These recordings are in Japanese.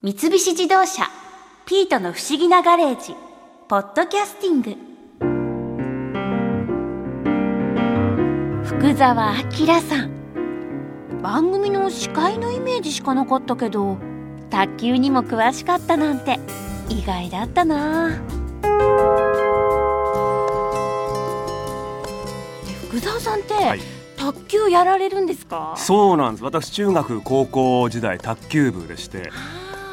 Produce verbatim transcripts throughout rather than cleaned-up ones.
三菱自動車ピートの不思議なガレージポッドキャスティング、福沢明さん。番組の司会のイメージしかなかったけど、卓球にも詳しかったなんて意外だったな。福沢さんって、はい、卓球やられるんですか？そうなんです。私中学高校時代卓球部でして、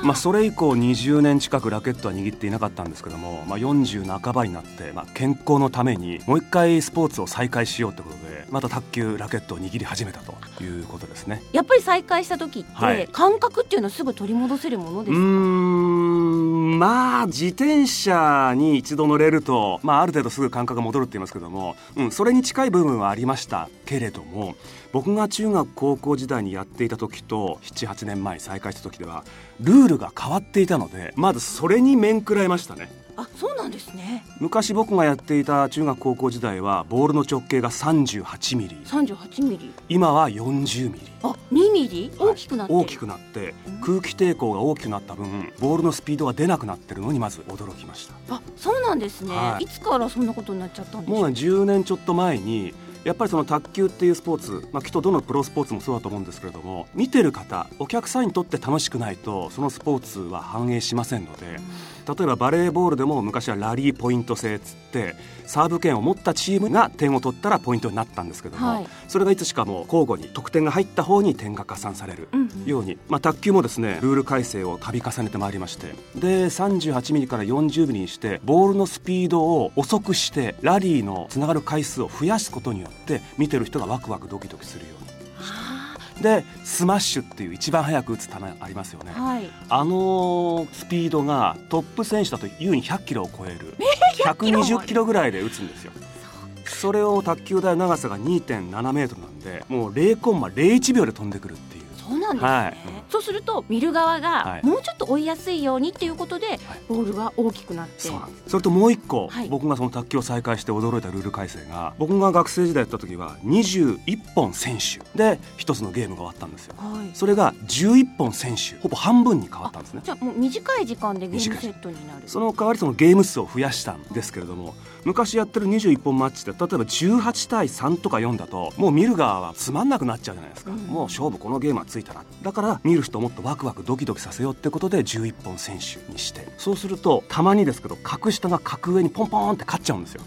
まあ、それ以降にじゅうねん近くラケットは握っていなかったんですけども、まあ、よんじゅう半ばになって、まあ、健康のためにもう一回スポーツを再開しようということで、また卓球ラケットを握り始めたということですね。やっぱり再開した時って、はい、感覚っていうのはすぐ取り戻せるものですか？うーん、まあ自転車に一度乗れると、まあ、ある程度すぐ感覚が戻るって言いますけども、うん、それに近い部分はありましたけれども、僕が中学高校時代にやっていた時と なな,はち 年前再開した時ではルールが変わっていたので、まずそれに面食らいましたね。あ、そうなんですね。昔僕がやっていた中学高校時代はボールの直径がさんじゅうはちミリ、さんじゅうはちミリ、今はよんじゅうミリ、あ、にミリ大きくなって、はい、大きくなって空気抵抗が大きくなった分、ボールのスピードが出なくなってるのにまず驚きました。あ、そうなんですね、はい、いつからそんなことになっちゃったんですか？もうじゅうねんちょっと前に、やっぱりその卓球っていうスポーツ、まあ、きっとどのプロスポーツもそうだと思うんですけれども、見てる方、お客さんにとって楽しくないとそのスポーツは反映しませんので、例えばバレーボールでも昔はラリーポイント制っつって、サーブ権を持ったチームが点を取ったらポイントになったんですけども、はい、それがいつしかもう交互に得点が入った方に点が加算されるように、うんうん、まあ、卓球もですねルール改正を度重ねてまいりまして、でさんじゅうはちミリからよんじゅうミリにしてボールのスピードを遅くしてラリーのつながる回数を増やすことによってで見てる人がワクワクドキドキするようにして、でスマッシュっていう一番早く打つ球ありますよね、はい、あのスピードがトップ選手だと優にひゃっキロを超える、ひゃくにじゅっキロぐらいで打つんですよ。それを卓球台の長さが にてんななメートルなんで、もう れいコンマゼロいちびょうで飛んでくるっていう。そうなんですね、はい、そうすると見る側がもうちょっと追いやすいようにっていうことで、はい、ボールが大きくなって そ, うなんです。それともう一個、はい、僕がその卓球を再開して驚いたルール改正が、僕が学生時代やった時はにじゅういっぽん選手でひとつのゲームが終わったんですよ、はい、それがじゅういっぽん選手、ほぼ半分に変わったんですね。じゃあもう短い時間でゲームセットになる。その代わりそのゲーム数を増やしたんですけれども、昔やってるにじゅういっぽんマッチって例えばじゅうはちたいさんとかよんだと、もう見る側はつまんなくなっちゃうじゃないですか、うん、もう勝負このゲームはついたな。だから見る人もっとワクワクドキドキさせようってことでじゅういっぽん選手にして、そうするとたまにですけど格下が格上にポンポンって勝っちゃうんですよ。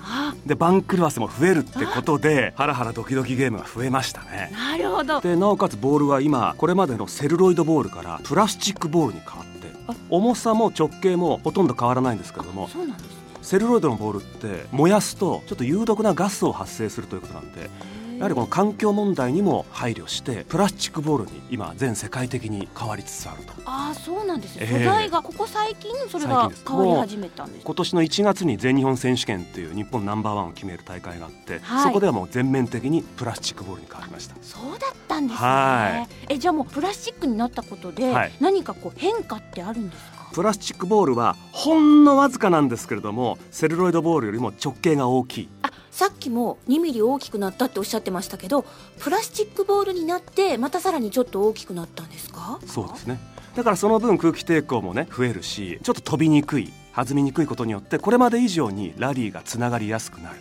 で番狂わせも増えるってことでハラハラドキドキゲームが増えましたね。なるほど。でなおかつボールは今これまでのセルロイドボールからプラスチックボールに変わって、重さも直径もほとんど変わらないんですけども、そうなんです。セルロイドのボールって燃やすとちょっと有毒なガスを発生するということなんで、やはりこの環境問題にも配慮してプラスチックボールに今全世界的に変わりつつあると。ああ、そうなんですね、えー、素材がここ最近それが変わり始めたんです。今年のいちがつに全日本選手権っていう日本ナンバーワンを決める大会があって、はい、そこではもう全面的にプラスチックボールに変わりました。そうだったんですね、はい、えじゃあもうプラスチックになったことで何かこう変化ってあるんですか？はい、プラスチックボールはほんのわずかなんですけれども、セルロイドボールよりも直径が大きい。あ、さっきもにミリ大きくなったっておっしゃってましたけど、プラスチックボールになってまたさらにちょっと大きくなったんですか？そうですね。だからその分空気抵抗もね増えるし、ちょっと飛びにくい、弾みにくいことによってこれまで以上にラリーがつながりやすくなる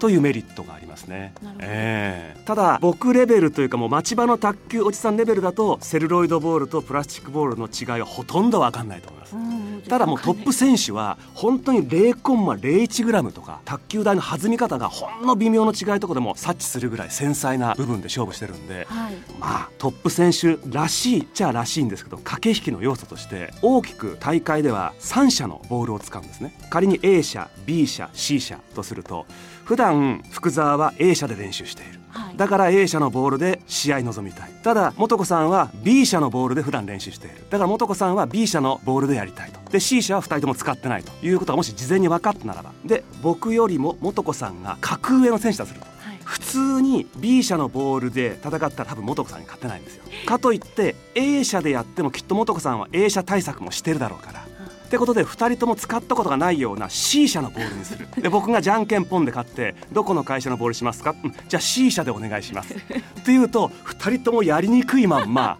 というメリットがありますね。なるほど、えー、ただ僕レベルというかもう町場の卓球おじさんレベルだとセルロイドボールとプラスチックボールの違いはほとんど分かんないと思います、うん、ただもうトップ選手は本当に れいコンマゼロいちグラム とか卓球台の弾み方がほんの微妙の違いとかでも察知するぐらい繊細な部分で勝負してるんで、はい、まあトップ選手らしいっちゃらしいんですけど、駆け引きの要素として大きく大会ではさん社のボールを使うんですね。仮に A 社 B 社 C 社とすると、普段普段福沢は A 社で練習している、はい、だから A 社のボールで試合臨みたい。ただ元子さんは B 社のボールで普段練習している、だから元子さんは B 社のボールでやりたいと。で C 社はふたりとも使ってないということがもし事前に分かったならば、で僕よりも元子さんが格上の選手だとすると、はい、普通に B 社のボールで戦ったら多分元子さんに勝てないんですよ。かといって A 社でやってもきっと元子さんは A 社対策もしてるだろうからってことでふたりとも使ったことがないような C 社のボールにする。で僕がじゃんけんポンで勝って、どこの会社のボールしますか、うん、じゃあ C 社でお願いしますっていうとふたりともやりにくいまんま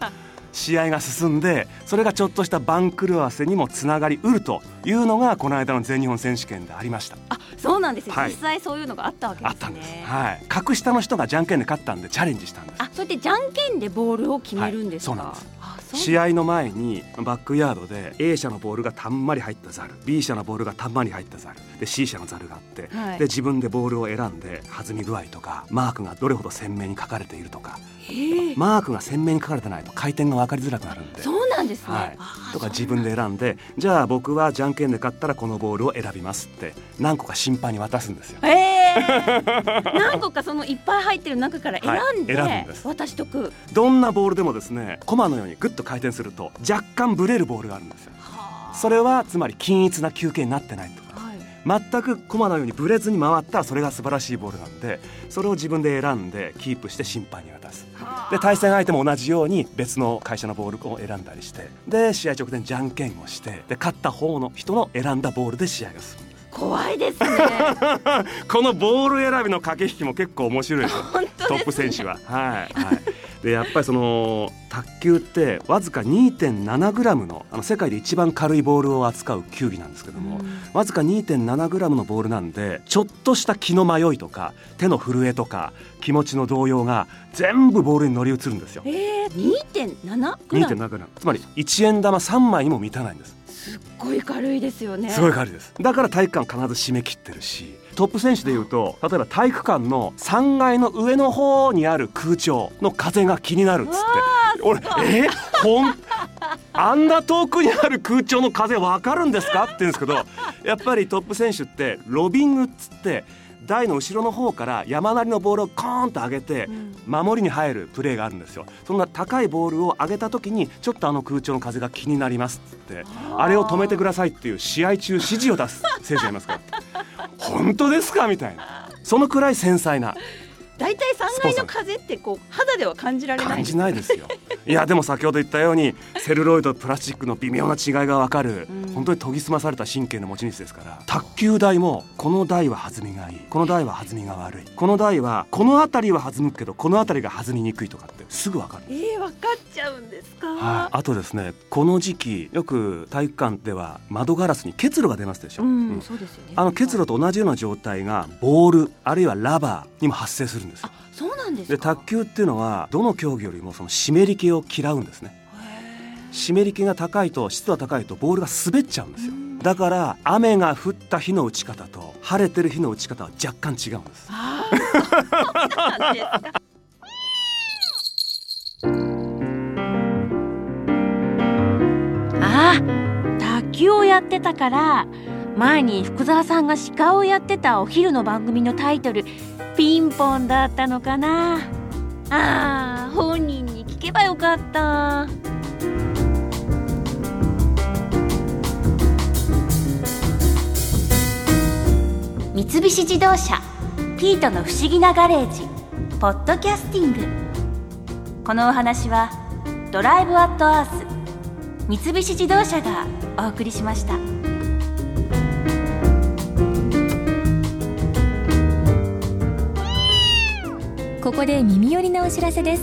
試合が進んで、それがちょっとした番狂わせにもつながりうるというのがこの間の全日本選手権でありました。あ、そうなんですね、はい、実際そういうのがあったわけですね。あったんです、はい、格下の人がじゃんけんで勝ったんでチャレンジしたんです。あ、それでじゃんけんでボールを決めるんですか、はい、そうなんです。あ、そうなんです。試合の前にバックヤードで A 社のボールがたんまり入ったザル、 B 社のボールがたんまり入ったザルで C 社のザルがあって、はい、で自分でボールを選んで弾み具合とかマークがどれほど鮮明に書かれているとか、マークが鮮明に書かれてないと回転が分かりづらくなるんで。そうなんですね、はい、とか自分で選んで、じゃあ僕はじゃんけんで勝ったらこのボールを選びますって何個か審判に渡すんですよ、えー、何個かそのいっぱい入ってる中から選んで、はい、選ぶんです。渡しとく。どんなボールでもですね、コマのようにグッと回転すると若干ブレるボールがあるんですよ。それはつまり均一な球形になってないと、全くコマのようにブレずに回ったらそれが素晴らしいボールなんで、それを自分で選んでキープして審判に渡す。で対戦相手も同じように別の会社のボールを選んだりして、で試合直前じゃんけんをして、で勝った方の人の選んだボールで試合が進む。怖いですねこのボール選びの駆け引きも結構面白いですよ。本当ですね、トップ選手は、はいはいでやっぱりその卓球ってわずか にてんなな グラムの、あの世界で一番軽いボールを扱う球技なんですけども、わずか にてんなな グラムのボールなんで、ちょっとした気の迷いとか手の震えとか気持ちの動揺が全部ボールに乗り移るんですよ。えー、にてんなな グラム、つまりいちえん玉さんまいにも満たないんです。すっごい軽いですよね。すごい軽いです。だから体育館必ず締め切ってるし、トップ選手でいうと例えば体育館のさんがいの上の方にある空調の風が気になるっつって、俺えほんあんな遠くにある空調の風分かるんですかって言うんですけど、やっぱりトップ選手ってロビングっつって、台の後ろの方から山なりのボールをコーンと上げて守りに入るプレーがあるんですよ。そんな高いボールを上げた時にちょっとあの空調の風が気になりますっつって、あれを止めてくださいっていう試合中指示を出す選手がいますから本当ですかみたいな、そのくらい繊細な。だいたいさんがいの風ってこう肌では感じられない、感じないですよいやでも先ほど言ったようにセルロイドとプラスチックの微妙な違いが分かる、うん、本当に研ぎ澄まされた神経の持ち主ですから、卓球台もこの台は弾みがいい、この台は弾みが悪い、この台はこの辺りは弾むけどこの辺りが弾みにくいとかってすぐ分かる。えー、分かっちゃうんですか。はい、あとですね、この時期よく体育館では窓ガラスに結露が出ますでしょ、うんうん、そうですよね。あの結露と同じような状態がボールあるいはラバーにも発生するんですよ。あ、そうなんですか。で卓球っていうのはどの競技よりもその湿り気を嫌うんですね。湿り気が高いと、湿度が高いとボールが滑っちゃうんですよ。だから雨が降った日の打ち方と晴れてる日の打ち方は若干違うんです。あそうなんですかああ、卓球をやってたから前に福澤さんが司会をやってたお昼の番組のタイトルピンポンだったのかな。ああ、本人に聞けばよかった。三菱自動車ピートの不思議なガレージポッドキャスティング。このお話はドライブアットアース三菱自動車がお送りしました。ここで耳寄りなお知らせです。